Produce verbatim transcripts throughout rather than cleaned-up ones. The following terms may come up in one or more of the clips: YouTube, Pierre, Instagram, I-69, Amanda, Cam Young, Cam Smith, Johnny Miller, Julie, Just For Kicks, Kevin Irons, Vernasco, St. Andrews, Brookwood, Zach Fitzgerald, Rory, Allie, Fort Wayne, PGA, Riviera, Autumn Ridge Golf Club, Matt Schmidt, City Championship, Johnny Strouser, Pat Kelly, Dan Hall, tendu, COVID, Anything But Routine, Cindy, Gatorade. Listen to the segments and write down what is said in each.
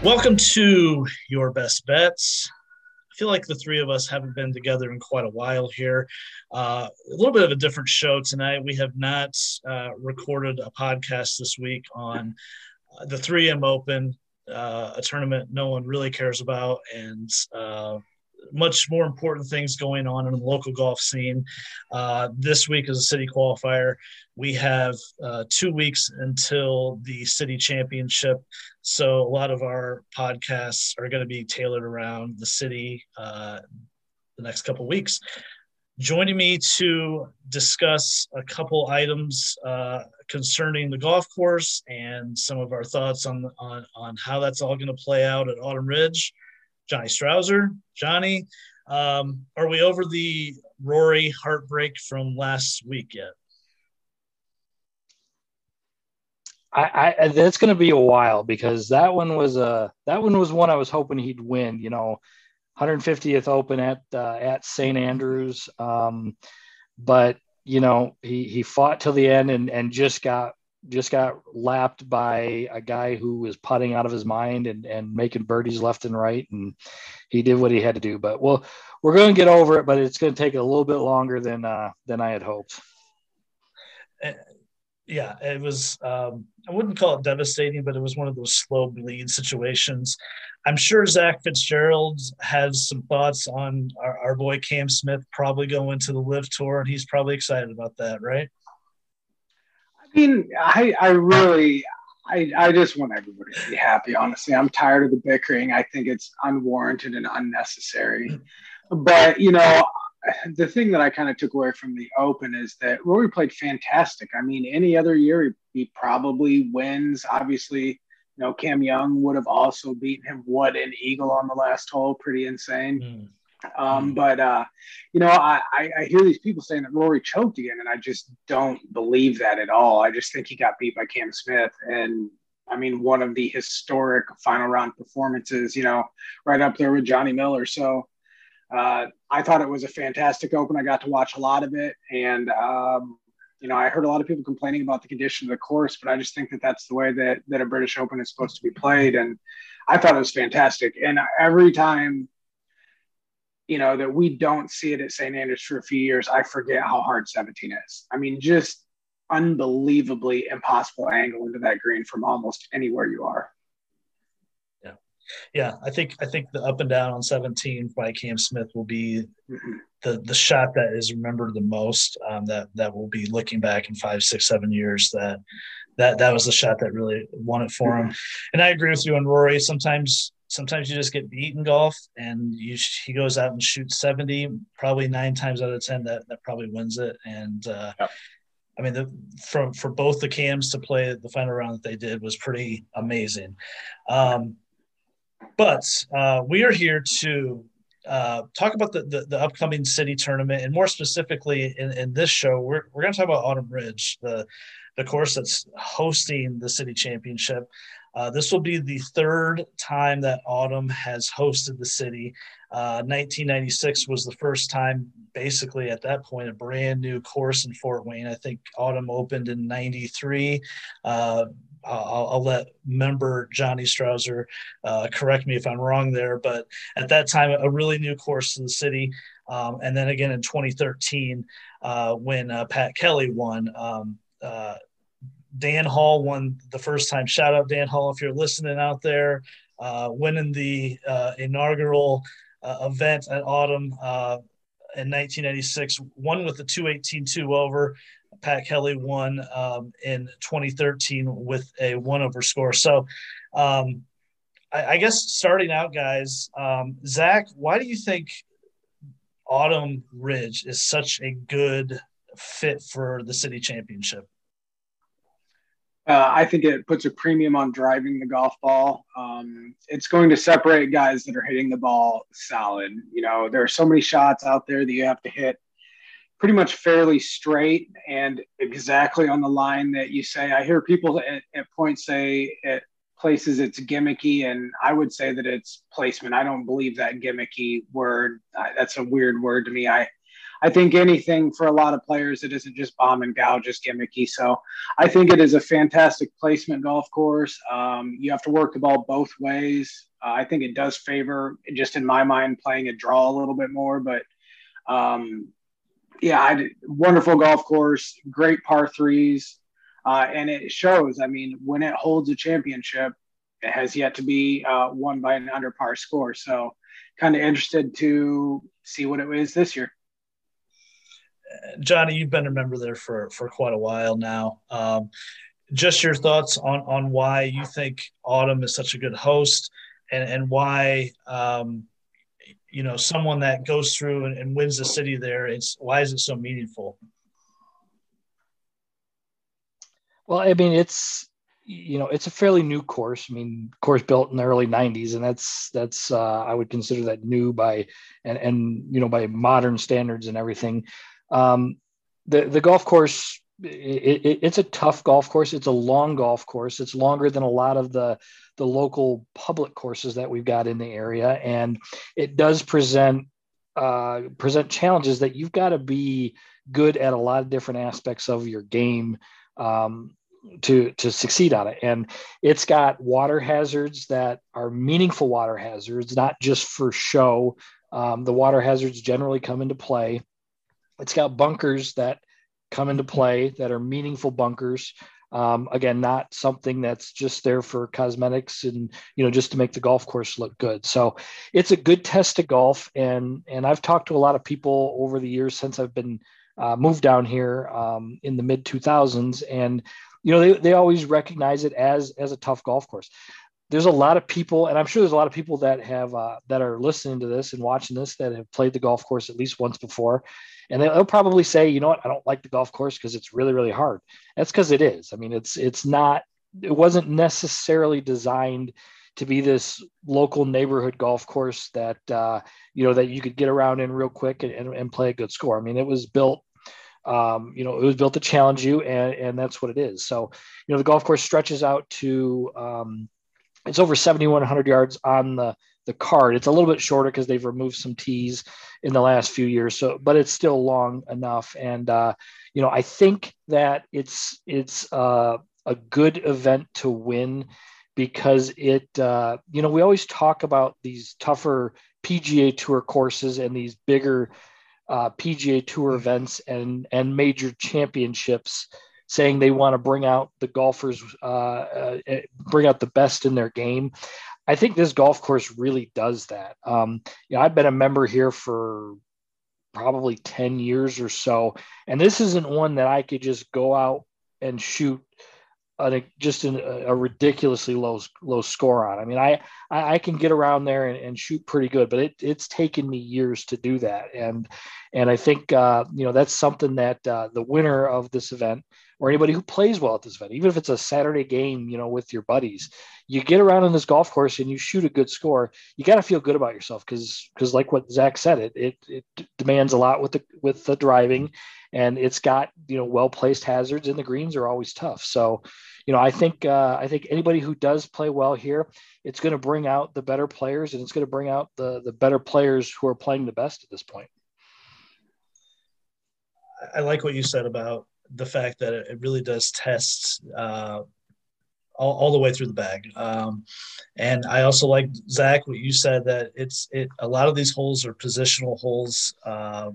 Welcome to Your Best Bets. I feel like the three of us haven't been together in quite a while here. Uh, a little bit of a different show tonight. We have not uh, recorded a podcast this week on uh, the three M Open, uh, a tournament no one really cares about, and uh, much more important things going on in the local golf scene. Uh, this week is a city qualifier. We have uh, two weeks until the City Championship. So a lot of our podcasts are going to be tailored around the city uh, the next couple of weeks. Joining me to discuss a couple items uh, concerning the golf course and some of our thoughts on, on, on how that's all going to play out at Autumn Ridge, Johnny Strouser. Johnny, um, are we over the Rory heartbreak from last week yet? I, I that's going to be a while, because that one was a that one was one I was hoping he'd win. You know, one hundred fiftieth Open at uh, at Saint Andrews, um, but you know he he fought till the end and and just got just got lapped by a guy who was putting out of his mind and and making birdies left and right, and he did what he had to do. But well, we're going to get over it, but it's going to take a little bit longer than uh, than I had hoped. Uh, Yeah, it was, um, I wouldn't call it devastating, but it was one of those slow bleed situations. I'm sure Zach Fitzgerald has some thoughts on our, our boy Cam Smith probably going to the Live Tour, and he's probably excited about that, right? I mean, I, I really, I, I just want everybody to be happy, honestly. I'm tired of the bickering. I think it's unwarranted and unnecessary. But, you know, the thing that I kind of took away from the Open is that Rory played fantastic. I mean, any other year, he, he probably wins. Obviously, you know, Cam Young would have also beaten him. What an eagle on the last hole. Pretty insane. Mm. Um, mm. But, uh, you know, I, I, I hear these people saying that Rory choked again, and I just don't believe that at all. I just think he got beat by Cam Smith. And, I mean, one of the historic final round performances, you know, right up there with Johnny Miller. So, Uh, I thought it was a fantastic Open. I got to watch a lot of it. And, um, you know, I heard a lot of people complaining about the condition of the course, but I just think that that's the way that, that a British Open is supposed to be played. And I thought it was fantastic. And every time, you know, that we don't see it at Saint Andrews for a few years, I forget how hard seventeen is. I mean, just unbelievably impossible angle into that green from almost anywhere you are. Yeah, I think I think the up and down on seventeen by Cam Smith will be the the shot that is remembered the most. Um, that that will be looking back in five, six, seven years. That that that was the shot that really won it for him. And I agree with you on Rory. Sometimes sometimes you just get beat in golf, and you, he goes out and shoots seventy. Probably nine times out of ten, that that probably wins it. And uh, yep. I mean, the, from for both the Cams to play the final round that they did was pretty amazing. Um, But uh, we are here to uh, talk about the, the, the upcoming city tournament, and more specifically in, in this show, we're we're going to talk about Autumn Ridge, the the course that's hosting the city championship. Uh, this will be the third time that Autumn has hosted the city. Uh, nineteen ninety-six was the first time, basically at that point, a brand new course in Fort Wayne. I think Autumn opened in ninety-three. Uh, I'll, I'll let member Johnny Strouser uh, correct me if I'm wrong there, but at that time, a really new course to the city. Um, and then again in twenty thirteen, uh, when uh, Pat Kelly won, um, uh, Dan Hall won the first time. Shout out Dan Hall if you're listening out there, uh, winning the uh, inaugural uh, event at Autumn uh, in nineteen ninety-six, won with the two eighteen two over. Pat Kelly won um, in twenty thirteen with a one over score. So um, I, I guess starting out, guys, um, Zach, why do you think Autumn Ridge is such a good fit for the city championship? Uh, I think it puts a premium on driving the golf ball. Um, it's going to separate guys that are hitting the ball solid. You know, there are so many shots out there that you have to hit pretty much fairly straight and exactly on the line that you say. I hear people at, at points say at places it's gimmicky, and I would say that it's placement. I don't believe that gimmicky word. I, that's a weird word to me. I, I think anything for a lot of players, it isn't just bomb and gouge, just gimmicky. So I think it is a fantastic placement golf course. Um, you have to work the ball both ways. Uh, I think it does favor, just in my mind, playing a draw a little bit more, but um, yeah, I, wonderful golf course, great par threes. Uh, and it shows, I mean, when it holds a championship, it has yet to be uh, won by an under par score. So kind of interested to see what it is this year. Johnny, you've been a member there for, for quite a while now. Um, just your thoughts on, on why you think Autumn is such a good host, and, and why, um, you know, someone that goes through and, and wins the city there, it's, why is it so meaningful? Well, I mean, it's, you know, it's a fairly new course. I mean, course built in the early nineties, and that's, that's, uh, I would consider that new by, and, and, you know, by modern standards and everything. Um, the, the golf course, it, it, it's a tough golf course. It's a long golf course. It's longer than a lot of the, the local public courses that we've got in the area. And it does present, uh, present challenges that you've got to be good at a lot of different aspects of your game, um, to, to succeed on it. And it's got water hazards that are meaningful water hazards, not just for show. Um, the water hazards generally come into play. It's got bunkers that come into play that are meaningful bunkers. Um, again, not something that's just there for cosmetics and, you know, just to make the golf course look good. So it's a good test of golf. And, and I've talked to a lot of people over the years since I've been uh, moved down here um, in the mid two thousands. And, you know, they, they always recognize it as, as a tough golf course. There's a lot of people, and I'm sure there's a lot of people that have uh, that are listening to this and watching this that have played the golf course at least once before. And they'll probably say, you know what, I don't like the golf course because it's really, really hard. That's because it is. I mean, it's it's not, it wasn't necessarily designed to be this local neighborhood golf course that, uh, you know, that you could get around in real quick and, and, and play a good score. I mean, it was built. Um, you know, it was built to challenge you, and, and that's what it is. So, you know, the golf course stretches out to, um, it's over seventy-one hundred yards on the, the card. It's a little bit shorter because they've removed some tees in the last few years. So, but it's still long enough. And, uh, you know, I think that it's, it's uh, a good event to win because it, uh, you know, we always talk about these tougher P G A Tour courses and these bigger uh, P G A Tour events and, and major championships, saying they want to bring out the golfers, uh, uh, bring out the best in their game. I think this golf course really does that. Um, you know, I've been a member here for probably ten years or so, and this isn't one that I could just go out and shoot a, just an, a ridiculously low low score on. I mean, I I can get around there and, and shoot pretty good, but it, it's taken me years to do that. And and I think uh, you know, that's something that uh, the winner of this event, or anybody who plays well at this event, even if it's a Saturday game, you know, with your buddies, you get around on this golf course and you shoot a good score, you got to feel good about yourself. Cause, cause like what Zach said, it, it, it demands a lot with the, with the driving, and it's got, you know, well-placed hazards, and the greens are always tough. So, you know, I think, uh, I think anybody who does play well here, it's going to bring out the better players, and it's going to bring out the, the better players who are playing the best at this point. I like what you said about the fact that it really does test uh, all, all the way through the bag. Um, and I also like, Zach, what you said, that it's it. a lot of these holes are positional holes uh,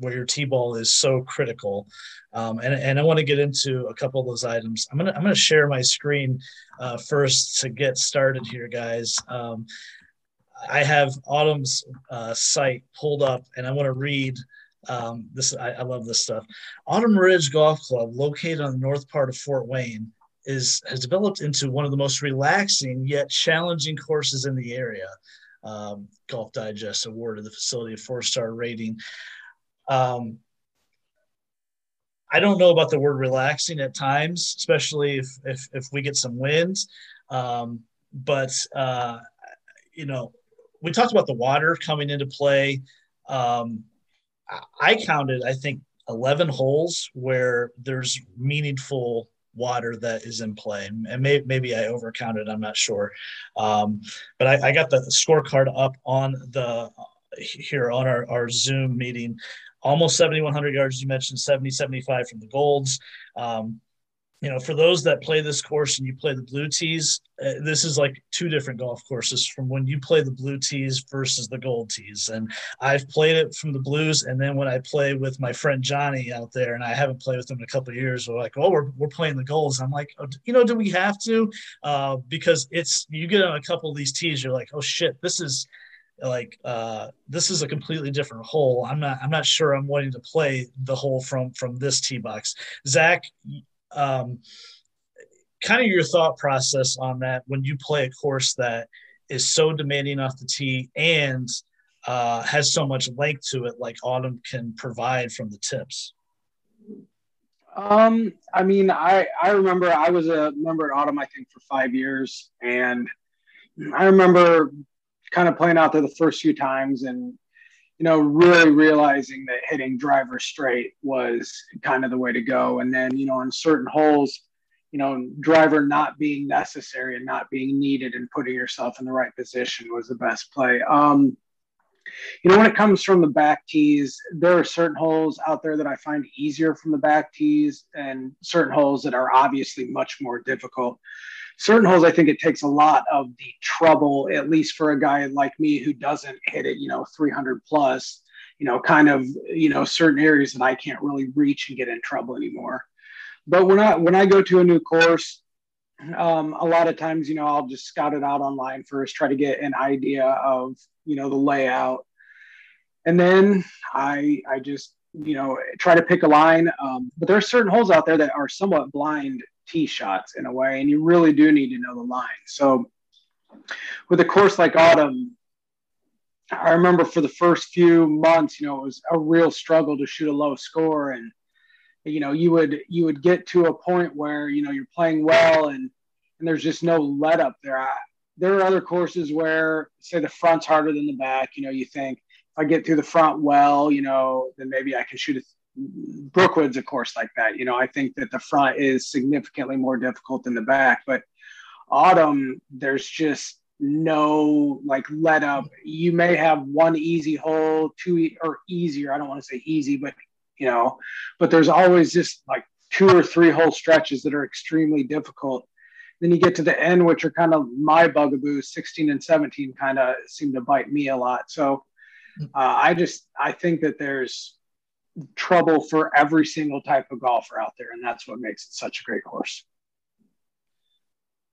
where your T-ball is so critical. Um, and, and I want to get into a couple of those items. I'm going to I'm going to share my screen uh, first to get started here, guys. Um, I have Autumn's uh, site pulled up, and I want to read Um, this I, I love this stuff. Autumn Ridge Golf Club, located on the north part of Fort Wayne, is has developed into one of the most relaxing yet challenging courses in the area. Um, Golf Digest awarded the facility a four-star rating. Um, I don't know about the word relaxing at times, especially if if, if we get some wind. Um, but uh, you know, we talked about the water coming into play. Um, I counted, I think, eleven holes where there's meaningful water that is in play. And may, maybe I overcounted, I'm not sure. Um, but I, I got the scorecard up on the here on our, our Zoom meeting. Almost seventy-one hundred yards, you mentioned seventy, seventy-five from the golds. Um, you know, for those that play this course and you play the blue tees, uh, this is like two different golf courses from when you play the blue tees versus the gold tees. And I've played it from the blues. And then when I play with my friend Johnny out there, and I haven't played with him in a couple of years, we're like, oh, we're, we're playing the golds. I'm like, oh, you know, do we have to? Uh, because it's, you get on a couple of these tees, you're like, oh shit, this is, like uh this is a completely different hole. I'm not I'm not sure I'm wanting to play the hole from from this tee box. Zach, um kind of your thought process on that when you play a course that is so demanding off the tee and uh has so much length to it like Autumn can provide from the tips. Um I mean I I remember I was a member at Autumn I think for five years and I remember kind of playing out there the first few times and, you know, really realizing that hitting driver straight was kind of the way to go. And then, you know, on certain holes, you know, driver not being necessary and not being needed and putting yourself in the right position was the best play. Um, you know, when it comes from the back tees, there are certain holes out there that I find easier from the back tees and certain holes that are obviously much more difficult. Certain holes, I think it takes a lot of the trouble, at least for a guy like me who doesn't hit it, you know, three hundred plus, you know, kind of, you know, certain areas that I can't really reach and get in trouble anymore. But when I, when I go to a new course, um, a lot of times, you know, I'll just scout it out online first, try to get an idea of, you know, the layout. And then I, I just, you know, try to pick a line. Um, but there are certain holes out there that are somewhat blind tee shots in a way, and you really do need to know the line. So with a course like Autumn, I remember for the first few months, you know, it was a real struggle to shoot a low score. And, you know, you would, you would get to a point where, you know, you're playing well and, and there's just no let up there. I, there are other courses where say the front's harder than the back, you know, you think if I get through the front well, you know, then maybe I can shoot a Brookwood's a course like that. You know, I think that the front is significantly more difficult than the back, but Autumn, there's just no like let up. You may have one easy hole, two e- or easier. I don't want to say easy, but you know, but there's always just like two or three hole stretches that are extremely difficult. Then you get to the end, which are kind of my bugaboo. sixteen and seventeen kind of seem to bite me a lot. So uh, I just, I think that there's trouble for every single type of golfer out there, and that's what makes it such a great course.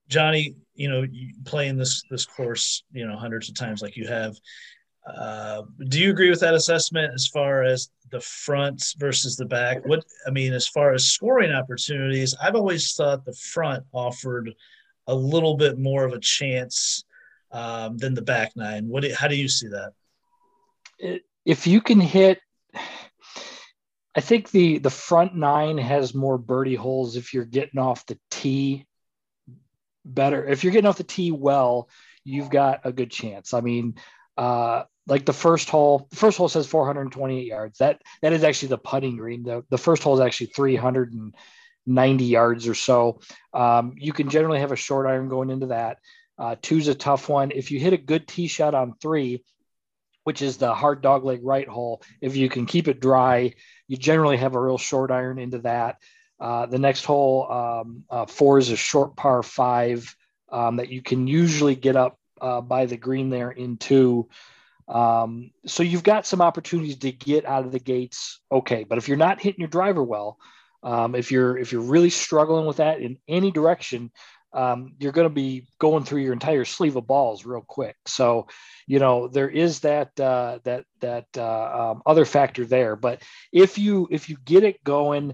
Johnny, you know, playing this this course, you know, hundreds of times like you have, uh, do you agree with that assessment as far as the front versus the back? What I mean, as far as scoring opportunities, I've always thought the front offered a little bit more of a chance um, than the back nine. What? How do you see that? If you can hit. I think the, the front nine has more birdie holes if you're getting off the tee better. If you're getting off the tee well, you've got a good chance. I mean, uh, like the first hole, the first hole says four hundred twenty-eight yards. That that is actually the putting green. The, the first hole is actually three hundred ninety yards or so. Um, you can generally have a short iron going into that. Uh, two's a tough one. If you hit a good tee shot on three, which is the hard dogleg right hole, if you can keep it dry, you generally have a real short iron into that. Uh, the next hole, um, uh, four, is a short par five um, that you can usually get up uh, by the green there in two. Um, so you've got some opportunities to get out of the gates. Okay, but if you're not hitting your driver well, um, if you're if you're really struggling with that in any direction, Um, you're going to be going through your entire sleeve of balls real quick. So, you know, there is that uh, that that uh, um, other factor there. But if you if you get it going,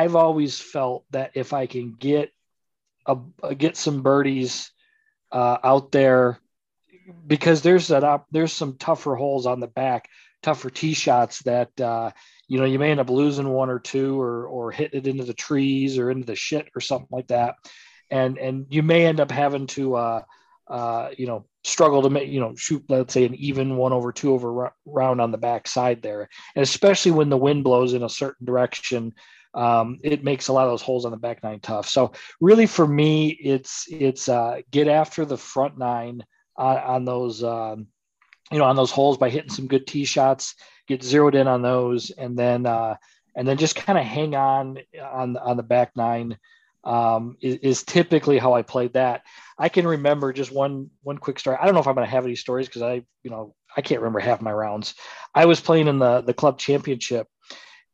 I've always felt that if I can get a, a get some birdies uh, out there, because there's that op- there's some tougher holes on the back, tougher tee shots that uh, you know, you may end up losing one or two, or or hitting it into the trees or into the shit or something like that. And and you may end up having to, uh, uh, you know, struggle to make, you know, shoot, let's say, an even one over two over round on the back side there. And especially when the wind blows in a certain direction, um, it makes a lot of those holes on the back nine tough. So really for me, it's, it's uh, get after the front nine on, on those, um, you know, on those holes by hitting some good tee shots, get zeroed in on those. And then, uh, and then just kind of hang on, on, on the back nine um, is, is typically how I played that. I can remember just one, one quick story. I don't know if I'm going to have any stories, cause I, you know, I can't remember half my rounds. I was playing in the, the club championship,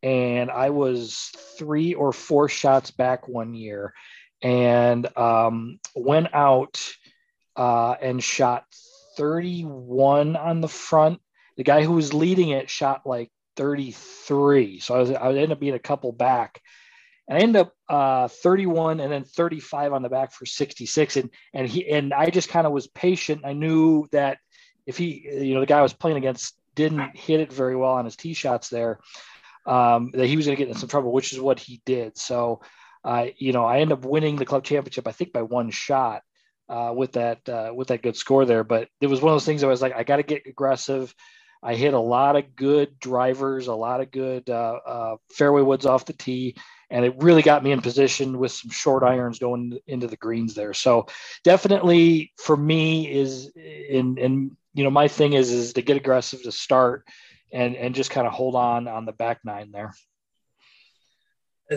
and I was three or four shots back one year, and um, went out uh, and shot thirty-one on the front. The guy who was leading it shot like thirty-three. So I was, I ended up being a couple back, and I ended up uh, thirty-one and then thirty-five on the back for sixty-six. And, and he, and I just kind of was patient. I knew that if he, you know, the guy I was playing against didn't hit it very well on his tee shots there, um, that he was going to get in some trouble, which is what he did. So, uh, you know, I ended up winning the club championship, I think by one shot, uh, with that, uh, with that good score there. But it was one of those things that I was like, I got to get aggressive. I hit a lot of good drivers, a lot of good uh, uh, fairway woods off the tee, and it really got me in position with some short irons going into the greens there. So definitely for me is in, in, you know, my thing is, is to get aggressive to start and, and just kind of hold on on the back nine there.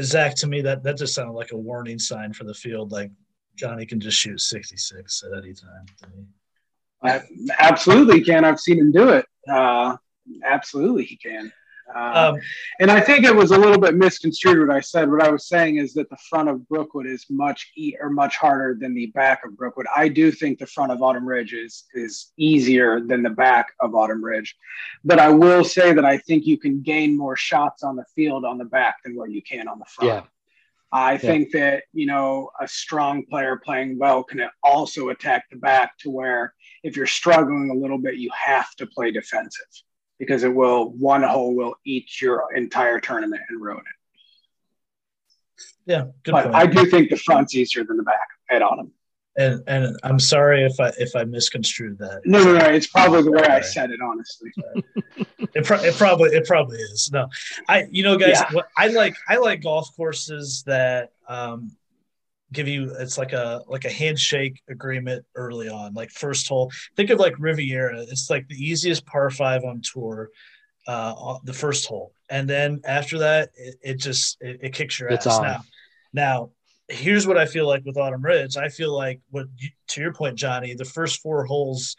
Zach, to me, that, that just sounded like a warning sign for the field. Like, Johnny can just shoot sixty-six at any time. I absolutely can. I've seen him do it. Uh, absolutely he can. Uh, um, and I think it was a little bit misconstrued what I said. What I was saying is that the front of Brookwood is much e- or much harder than the back of Brookwood. I do think the front of Autumn Ridge is, is easier than the back of Autumn Ridge. But I will say that I think you can gain more shots on the field on the back than what you can on the front. Yeah. I yeah. think that, you know, a strong player playing well can also attack the back, to where if you're struggling a little bit, you have to play defensive, because it will, one hole will eat your entire tournament and ruin it. Yeah. Good but point. I do think the front's easier than the back at Autumn. And and I'm sorry if I, if I misconstrued that. No, no, no. It's probably the way I said it, honestly. it, pro- it probably, it probably is. No, I, you know, guys, yeah. I like, I like golf courses that um, give you, it's like a, like a handshake agreement early on, like first hole. Think of like Riviera. It's like the easiest par five on tour, uh, the first hole. And then after that, it, it just, it, it kicks your it's ass on. now. Now, here's what I feel like with Autumn Ridge. I feel like, what you, to your point, Johnny, the first four holes,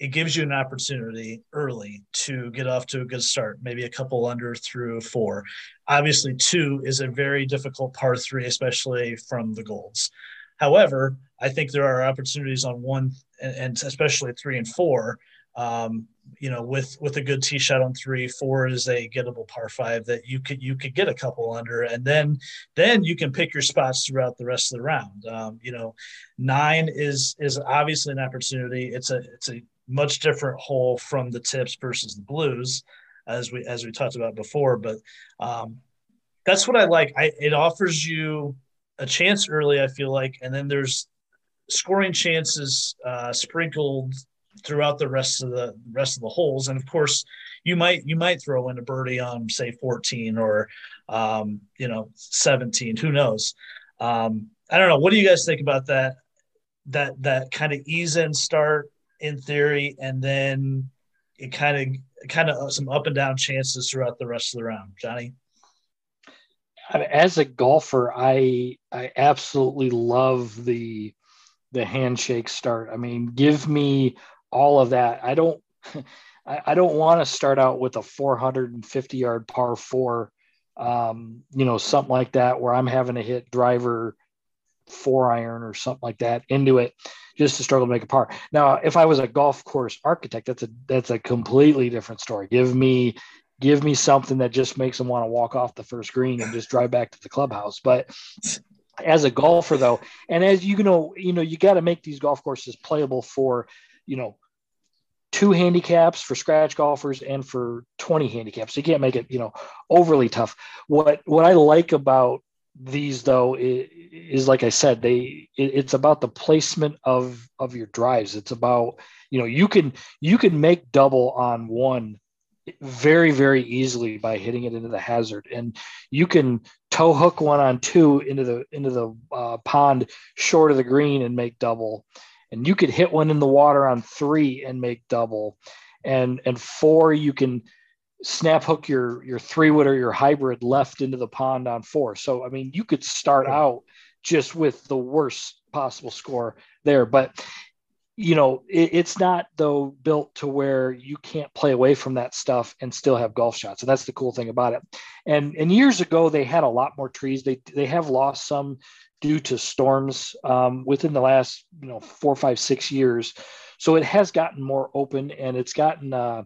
it gives you an opportunity early to get off to a good start, maybe a couple under through four. Obviously, two is a very difficult par three, especially from the golds. However, I think there are opportunities on one, and, and especially three and four, um, you know, with, with a good tee shot on three, four is a gettable par five that you could, you could get a couple under, and then, then you can pick your spots throughout the rest of the round. Um, you know, nine is, is obviously an opportunity. It's a, it's a much different hole from the tips versus the blues, as we, as we talked about before, but um, that's what I like. I, it offers you a chance early, I feel like, and then there's scoring chances uh, sprinkled throughout the rest of the rest of the holes. And of course you might, you might throw in a birdie on say fourteen or, um, you know, seventeen, who knows? Um, I don't know. What do you guys think about that? That, that kind of ease in start in theory, and then it kind of, kind of some up and down chances throughout the rest of the round. Johnny? As a golfer, I, I absolutely love the, the handshake start. I mean, give me all of that. I don't, I, I don't want to start out with a four hundred fifty yard par four, um, you know, something like that, where I'm having to hit driver four iron or something like that into it just to struggle to make a par. Now, if I was a golf course architect, that's a, that's a completely different story. Give me, give me something that just makes them want to walk off the first green and just drive back to the clubhouse. But as a golfer though, and as you know, you know, you got to make these golf courses playable for, you know, two handicaps for scratch golfers and for twenty handicaps. You can't make it, you know, overly tough. What, what I like about these though, is, is like I said, they, it, it's about the placement of, of your drives. It's about, you know, you can, you can make double on one very, very easily by hitting it into the hazard, and you can toe hook one on two into the into the uh, pond short of the green and make double. And you could hit one in the water on three and make double. And and four, you can snap hook your your three wood or your hybrid left into the pond on four. So, I mean, you could start out just with the worst possible score there. But, you know, it, it's not, though, built to where you can't play away from that stuff and still have golf shots. And that's the cool thing about it. And and years ago, they had a lot more trees. They they have lost some due to storms um, within the last, you know, four, five, six years. So it has gotten more open, and it's gotten, uh,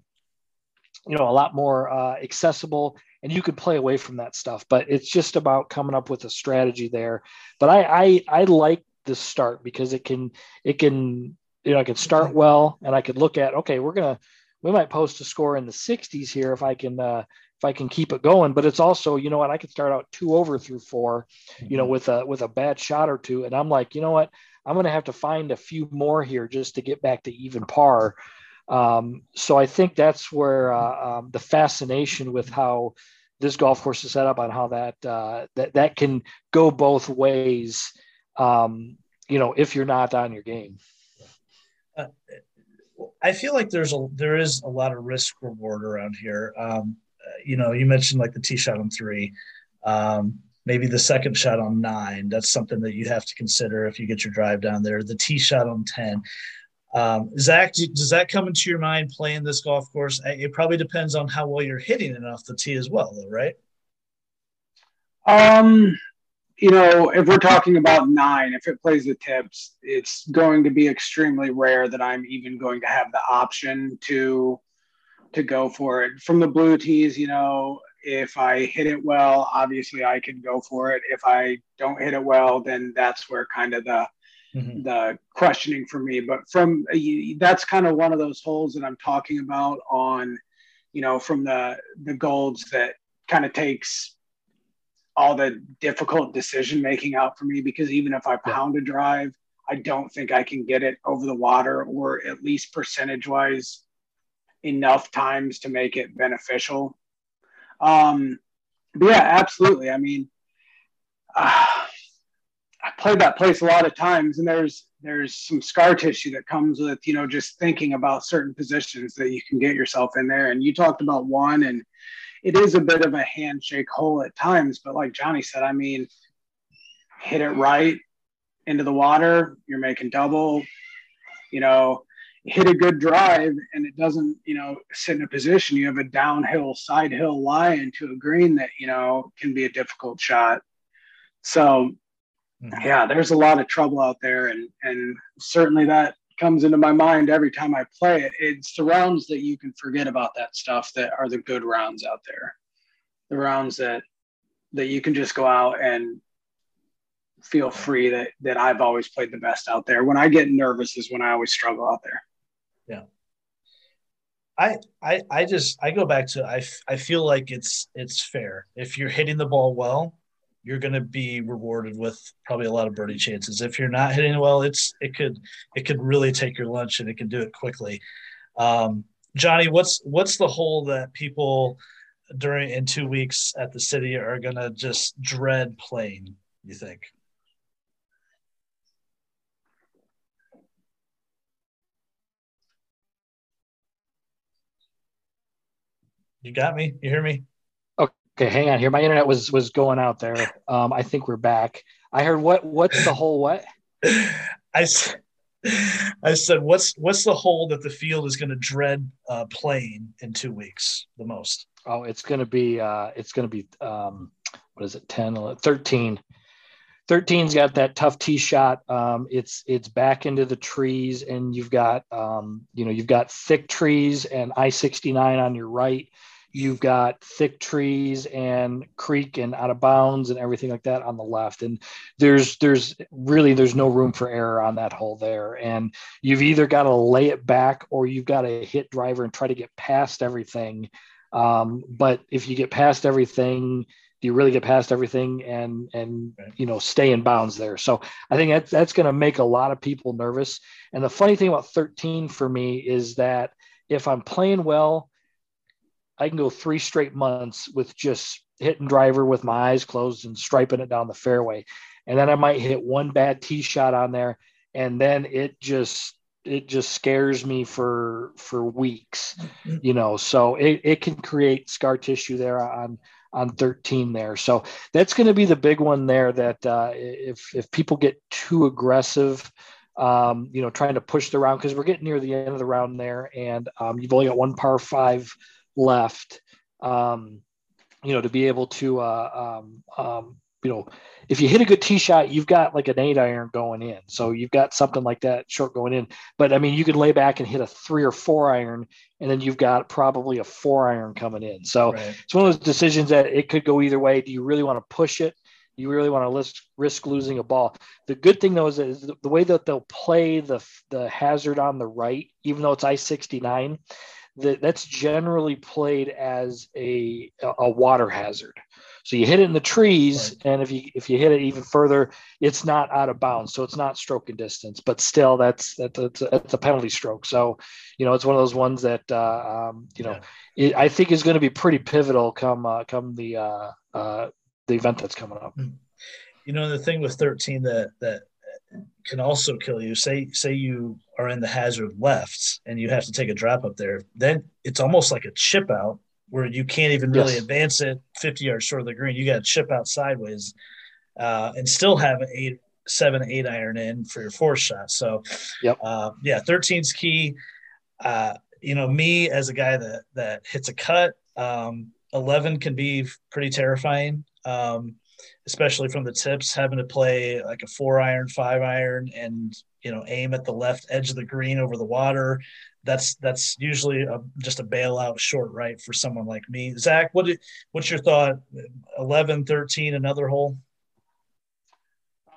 you know, a lot more uh, accessible, and you can play away from that stuff. But it's just about coming up with a strategy there. But I I, I like this start because it can, it can, you know, I can start well, and I could look at, okay, we're going to, we might post a score in the sixties here if I can, uh, if I can keep it going. But it's also, you know what, I could start out two over through four, you know, with a, with a bad shot or two. And I'm like, you know what, I'm going to have to find a few more here just to get back to even par. Um, so I think that's where uh, um, the fascination with how this golf course is set up, on how that, uh, that, that can go both ways, um, you know, if you're not on your game. Uh, I feel like there's a, there is a lot of risk reward around here. Um, you know, you mentioned like the tee shot on three, um, maybe the second shot on nine. That's something that you have to consider if you get your drive down there, the tee shot on ten. Um, Zach, does that come into your mind playing this golf course? It probably depends on how well you're hitting it off the tee as well, though, right? Um, you know, if we're talking about nine, if it plays the tips, it's going to be extremely rare that I'm even going to have the option to, to go for it. From the blue tees, you know, if I hit it well, obviously I can go for it. If I don't hit it well, then that's where kind of the, Mm-hmm. the questioning for me. But from that's kind of one of those holes that I'm talking about on, you know, from the the golds, that kind of takes all the difficult decision making out for me, because even if I pound a drive, I don't think I can get it over the water, or at least percentage wise enough times to make it beneficial. Um, but yeah, absolutely. I mean, uh, I played that place a lot of times, and there's there's some scar tissue that comes with, you know, just thinking about certain positions that you can get yourself in there. And you talked about one, and it is a bit of a handshake hole at times, but like Johnny said, I mean, hit it right into the water, you're making double, you know, hit a good drive, and it doesn't, you know, sit in a position. You have a downhill, side hill lie into a green that, you know, can be a difficult shot. So yeah, there's a lot of trouble out there, and and certainly that comes into my mind every time I play it. It's the rounds that you can forget about that stuff that are the good rounds out there, the rounds that that you can just go out and feel free. That that I've always played the best out there. When I get nervous is when I always struggle out there. Yeah, I I I just I go back to I I feel like it's it's fair. If you're hitting the ball well, you're going to be rewarded with probably a lot of birdie chances. If you're not hitting well, it's, it could, it could really take your lunch, and it can do it quickly. Um, Johnny, what's, what's the hole that people during, in two weeks at the city are going to just dread playing, you think? You got me? You hear me? Okay, hang on here. My internet was was going out there. Um, I think we're back. I heard what? What's the hole? What? I, I said what's what's the hole that the field is going to dread uh, playing in two weeks the most? Oh, it's going to be uh, it's going to be um, what is it? ten, eleven, thirteen. thirteen's got that tough tee shot. Um, it's it's back into the trees, and you've got um, you know you've got thick trees and I sixty-nine on your right. You've got thick trees and creek and out of bounds and everything like that on the left. And there's, there's really, there's no room for error on that hole there. And you've either got to lay it back, or you've got to hit driver and try to get past everything. Um, but if you get past everything, do you really get past everything and, and, you know, stay in bounds there? So I think that's, that's going to make a lot of people nervous. And the funny thing about thirteen for me is that if I'm playing well, I can go three straight months with just hitting driver with my eyes closed and striping it down the fairway. And then I might hit one bad tee shot on there. And then it just, it just scares me for, for weeks, you know, so it, it can create scar tissue there on, on thirteen there. So that's going to be the big one there that uh, if, if people get too aggressive, um, you know, trying to push the round, cause we're getting near the end of the round there and um, you've only got one par five left, um, you know, to be able to, uh, um, um, you know, if you hit a good tee shot, you've got like an eight iron going in. So you've got something like that short going in, but I mean, you could lay back and hit a three or four iron, and then you've got probably a four iron coming in. So right. It's one of those decisions that it could go either way. Do you really want to push it? Do you really want to risk losing a ball? The good thing though, is, is the way that they'll play the, the hazard on the right, even though it's I sixty-nine, that that's generally played as a, a water hazard. So you hit it in the trees, right. And if you if you hit it even further, it's not out of bounds, so it's not stroking distance. But still, that's that's, that's, a, that's a penalty stroke. So, you know, it's one of those ones that uh, um, you know yeah. it, I think is going to be pretty pivotal come uh, come the uh, uh, the event that's coming up. You know, the thing with thirteen that that can also kill you. Say say you are in the hazard left and you have to take a drop up there, then it's almost like a chip out, where you can't even really yes. advance it fifty yards short of the green. You got to chip out sideways uh, and still have an eight, seven, eight iron in for your four shot. So, yep. uh, yeah, thirteen's key. Uh, you know, me as a guy that, that hits a cut, um, eleven can be pretty terrifying, um, especially from the tips, having to play like a four iron, five iron, and, you know, aim at the left edge of the green over the water. That's that's usually a, just a bailout short right for someone like me. Zach, what what's your thought? eleven, thirteen, another hole?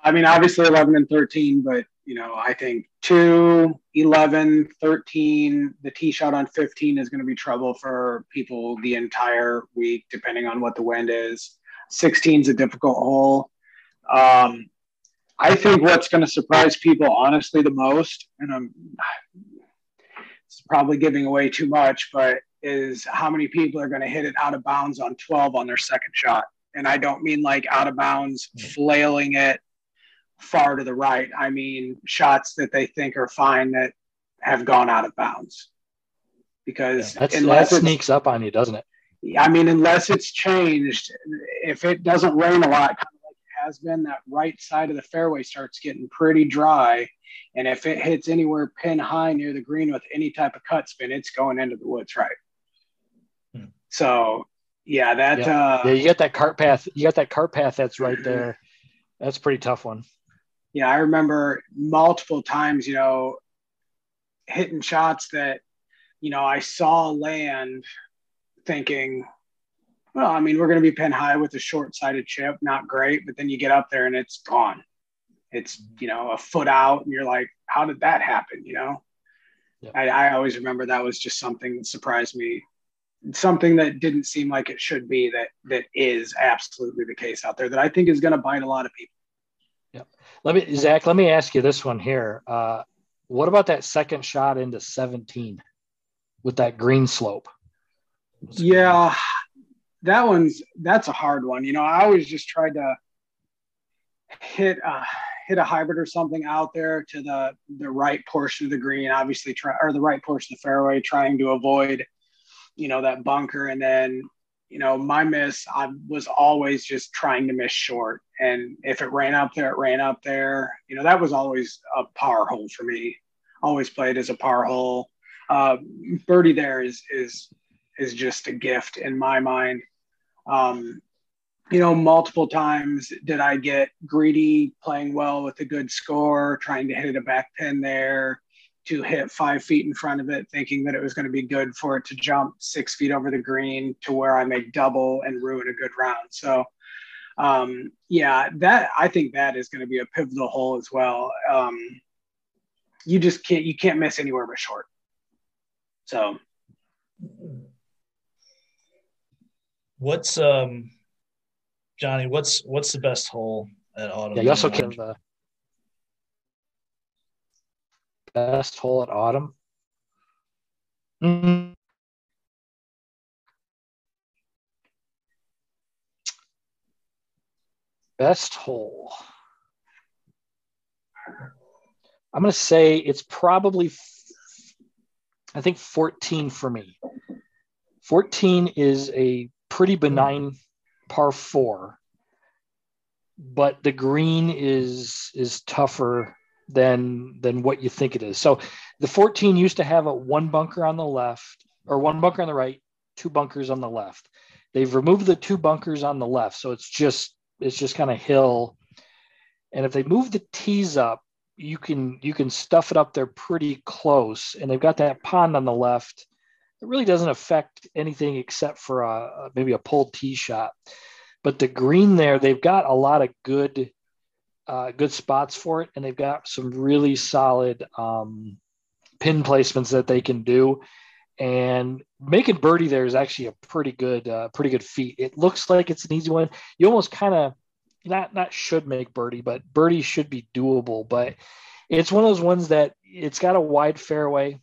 I mean, obviously eleven and thirteen, but, you know, I think two, eleven, thirteen, the tee shot on fifteen is going to be trouble for people the entire week, depending on what the wind is. sixteen is a difficult hole. Um, I think what's going to surprise people, honestly, the most, and I'm probably giving away too much, but is how many people are going to hit it out of bounds on twelve on their second shot. And I don't mean like out of bounds, flailing it far to the right. I mean, shots that they think are fine that have gone out of bounds, because yeah, unless that sneaks up on you, doesn't it? I mean, unless it's changed, if it doesn't rain a lot, kind of like it has been, that right side of the fairway starts getting pretty dry. And if it hits anywhere pin high near the green with any type of cut spin, it's going into the woods, right? Hmm. So, yeah, that yeah. Uh, yeah, you got that cart path. You got that cart path that's right there. That's a pretty tough one. Yeah, I remember multiple times, you know, hitting shots that, you know, I saw land thinking, well, I mean, we're going to be pin high with a short-sided chip, not great, but then you get up there and it's gone. It's, you know, a foot out and you're like, how did that happen? You know, yep. I, I always remember that was just something that surprised me. Something that didn't seem like it should be, that, that is absolutely the case out there, that I think is going to bite a lot of people. Yep. Let me, Zach, let me ask you this one here. Uh, what about that second shot into seventeen with that green slope? What's yeah, that one's, that's a hard one. You know, I always just tried to hit a, uh, hit a hybrid or something out there to the, the right portion of the green, obviously try, or the right portion of the fairway, trying to avoid, you know, that bunker. And then, you know, my miss, I was always just trying to miss short. And if it ran up there, it ran up there, you know, that was always a par hole for me. Always played as a par hole. Uh, birdie there is, is, is just a gift in my mind. Um, You know, multiple times did I get greedy, playing well with a good score, trying to hit a back pin there to hit five feet in front of it, thinking that it was going to be good for it to jump six feet over the green to where I make double and ruin a good round. So, um, yeah, that I think that is going to be a pivotal hole as well. Um, you just can't you can't miss anywhere but short. So, what's um. Johnny, what's what's the best hole at Autumn? Yeah, you also can the best hole at Autumn. Mm-hmm. best hole. I'm going to say it's probably, I think, fourteen for me. fourteen is a pretty benign par four, but the green is is tougher than than what you think it is. So the fourteen used to have a one bunker on the left, or one bunker on the right, two bunkers on the left. They've removed the two bunkers on the left, so it's just it's just kind of hill. And if they move the tees up, you can you can stuff it up there pretty close. And they've got that pond on the left. It really doesn't affect anything except for a, maybe a pulled tee shot. But the green there, they've got a lot of good uh, good spots for it, and they've got some really solid um, pin placements that they can do. And making birdie there is actually a pretty good uh, pretty good feat. It looks like it's an easy one. You almost kind of not not should make birdie, but birdie should be doable. But it's one of those ones that it's got a wide fairway.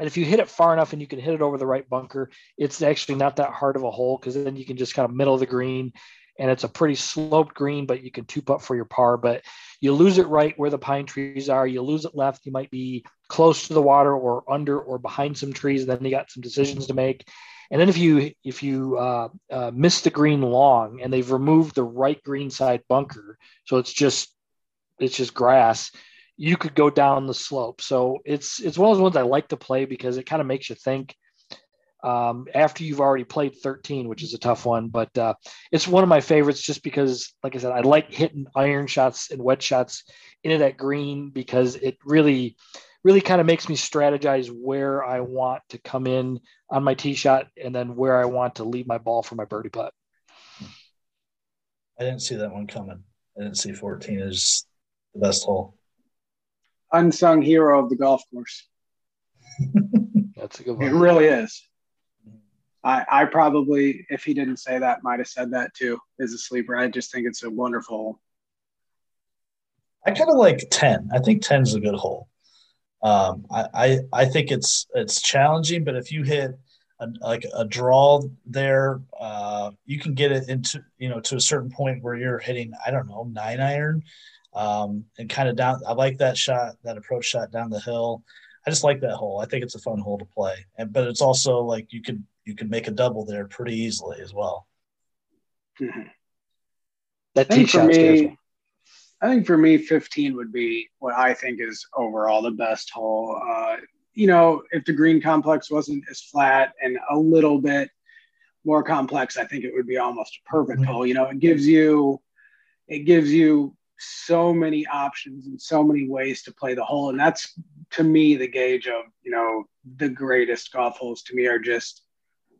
And if you hit it far enough and you can hit it over the right bunker, it's actually not that hard of a hole, because then you can just kind of middle of the green, and it's a pretty sloped green, but you can two putt for your par. But you lose it right where the pine trees are. You lose it left. You might be close to the water or under or behind some trees. And then you got some decisions to make. And then if you if you uh, uh, miss the green long, and they've removed the right green side bunker, so it's just it's just grass, you could go down the slope. So it's it's one of those ones I like to play, because it kind of makes you think um, after you've already played thirteen, which is a tough one. But uh, it's one of my favorites, just because, like I said, I like hitting iron shots and wedge shots into that green, because it really, really kind of makes me strategize where I want to come in on my tee shot, and then where I want to leave my ball for my birdie putt. I didn't see that one coming. I didn't see fourteen is the best hole. Unsung hero of the golf course. That's a good one. It really is. I, I probably, if he didn't say that, might have said that too as a sleeper. I just think it's a wonderful hole. I kind of like ten. I think ten is a good hole. Um, I, I I think it's it's challenging, but if you hit a, like a draw there, uh, you can get it into you know to a certain point where you're hitting, I don't know, nine iron. Um, and kind of down, I like that shot, that approach shot down the hill. I just like that hole. I think it's a fun hole to play. And, but it's also like you could, you could make a double there pretty easily as well. Mm-hmm. That tee shot scares me. I think for me, fifteen would be what I think is overall the best hole. Uh, you know, if the green complex wasn't as flat and a little bit more complex, I think it would be almost a perfect mm-hmm. hole. You know, it gives you, it gives you, so many options and so many ways to play the hole. And that's, to me, the gauge of, you know, the greatest golf holes to me are just,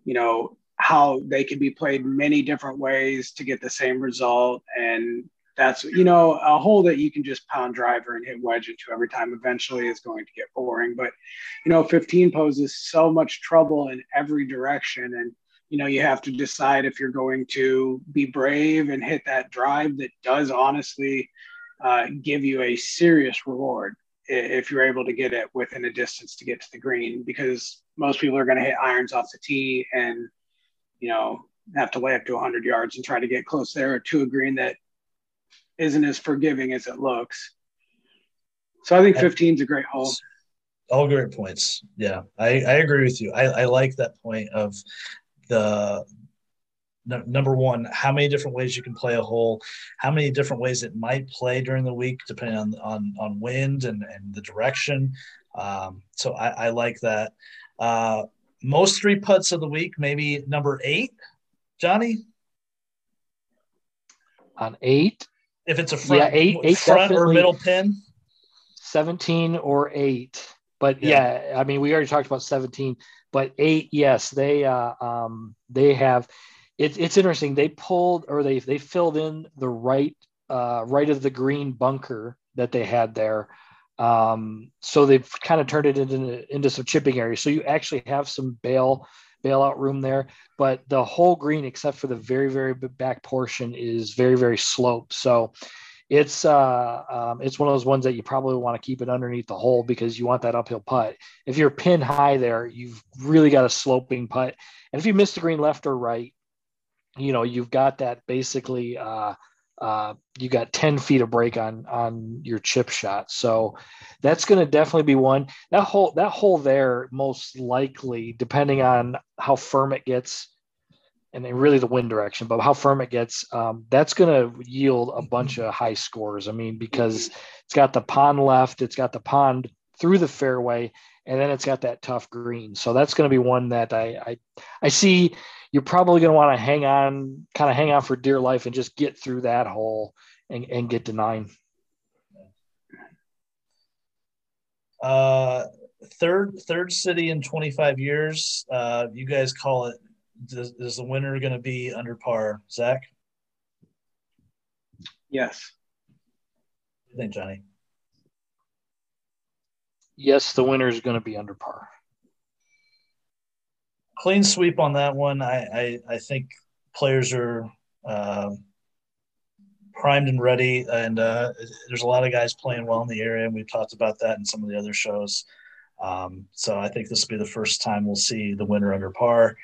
you know, how they can be played many different ways to get the same result. And that's, you know, a hole that you can just pound driver and hit wedge into every time eventually is going to get boring. But, you know, fifteen poses so much trouble in every direction. And, you know, you have to decide if you're going to be brave and hit that drive that does honestly uh, give you a serious reward if you're able to get it within a distance to get to the green, because most people are going to hit irons off the tee and, you know, have to lay up to one hundred yards and try to get close there to a green that isn't as forgiving as it looks. So I think fifteen is a great hole. All great points. Yeah, I, I agree with you. I, I like that point of – the n- number one, how many different ways you can play a hole, how many different ways it might play during the week, depending on, on, on wind and, and the direction. Um, so I, I like that. Uh, most three putts of the week, maybe number eight, Johnny? On eight? If it's a front, yeah, eight, eight front or middle pin? seventeen or eight. But yeah. yeah, I mean, we already talked about seventeen. But eight, yes, they uh, um, they have. It, it's interesting. They pulled or they they filled in the right uh, right of the green bunker that they had there. Um, so they've kind of turned it into into some chipping area. So you actually have some bail bailout room there. But the whole green, except for the very very back portion, is very very sloped. So it's uh, um, it's one of those ones that you probably want to keep it underneath the hole, because you want that uphill putt. If you're pin high there, you've really got a sloping putt. And if you miss the green left or right, you know, you've got that basically uh, uh, you got ten feet of break on, on your chip shot. So that's going to definitely be one. That hole, that hole there, most likely, depending on how firm it gets, and then really the wind direction, but how firm it gets, um, that's going to yield a bunch of high scores. I mean, because it's got the pond left, it's got the pond through the fairway, and then it's got that tough green. So that's going to be one that I, I, I see you're probably going to want to hang on, kind of hang on for dear life and just get through that hole and, and get to nine. Uh, third, third city in twenty-five years. Uh, you guys call it. Is, is the winner going to be under par, Zach? Yes. What do you think, Johnny? Yes, the winner is going to be under par. Clean sweep on that one. I, I, I think players are uh, primed and ready, and uh, there's a lot of guys playing well in the area, and we've talked about that in some of the other shows. Um, so I think this will be the first time we'll see the winner under par.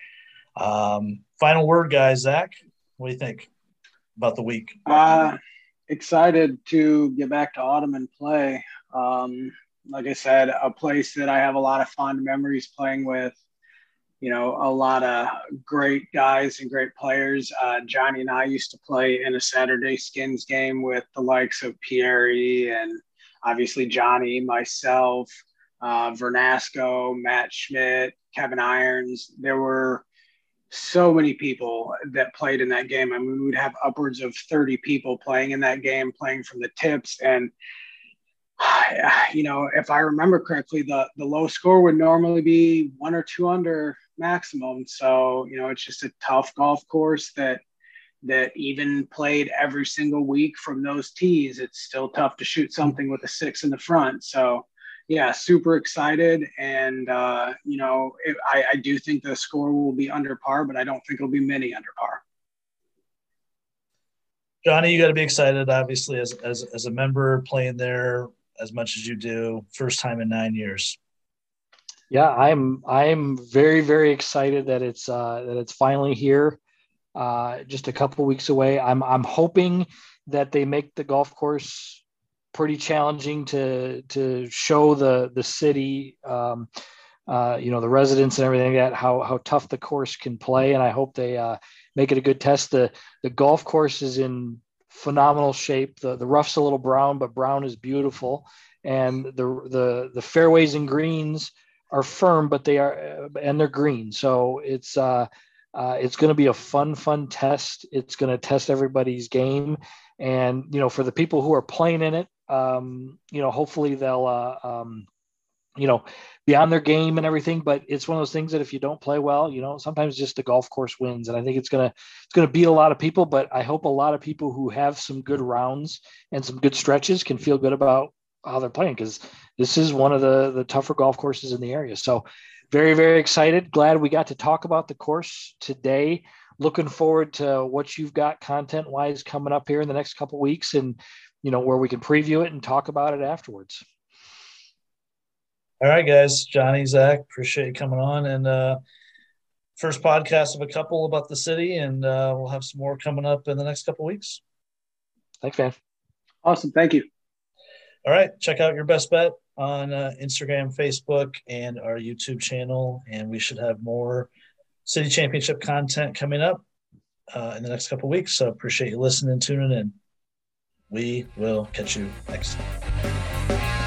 Um, final word, guys. Zach, what do you think about the week? Uh, excited to get back to Autumn and play. Um, like I said, a place that I have a lot of fond memories playing with, you know, a lot of great guys and great players. Uh, Johnny and I used to play in a Saturday skins game with the likes of Pierre and obviously Johnny, myself, uh, Vernasco, Matt Schmidt, Kevin Irons. There were so many people that played in that game. I mean, we would have upwards of thirty people playing in that game, playing from the tips. And, you know, if I remember correctly, the, the low score would normally be one or two under maximum. So, you know, it's just a tough golf course that, that even played every single week from those tees, it's still tough to shoot something with a six in the front. So, yeah, super excited. And, uh, you know, it, I, I do think the score will be under par, but I don't think it'll be many under par. Johnny, you got to be excited, obviously, as, as as a member playing there as much as you do, first time in nine years. Yeah, I'm I'm very, very excited that it's uh, that it's finally here, uh, just a couple weeks away. I'm I'm hoping that they make the golf course pretty challenging to to show the the city, um, uh, you know, the residents and everything like that, how how tough the course can play. And I hope they uh, make it a good test. The the golf course is in phenomenal shape. The the rough's a little brown, but brown is beautiful. And the the the fairways and greens are firm, but they are and they're green. So it's uh, uh, it's going to be a fun fun test. It's going to test everybody's game. And you know, for the people who are playing in it, Um, you know, hopefully they'll, uh, um, you know, be on their game and everything, but it's one of those things that if you don't play well, you know, sometimes just the golf course wins. And I think it's going to, it's going to beat a lot of people, but I hope a lot of people who have some good rounds and some good stretches can feel good about how they're playing, because this is one of the, the tougher golf courses in the area. So very, very excited. Glad we got to talk about the course today. Looking forward to what you've got content wise coming up here in the next couple of weeks, and you know, where we can preview it and talk about it afterwards. All right, guys. Johnny, Zach, appreciate you coming on. And uh, first podcast of a couple about the city, and uh, we'll have some more coming up in the next couple of weeks. Thanks, man. Awesome. Thank you. All right. Check out Your Best Bet on uh, Instagram, Facebook, and our YouTube channel. And we should have more City Championship content coming up uh, in the next couple of weeks. So appreciate you listening, tuning in. We will catch you next time.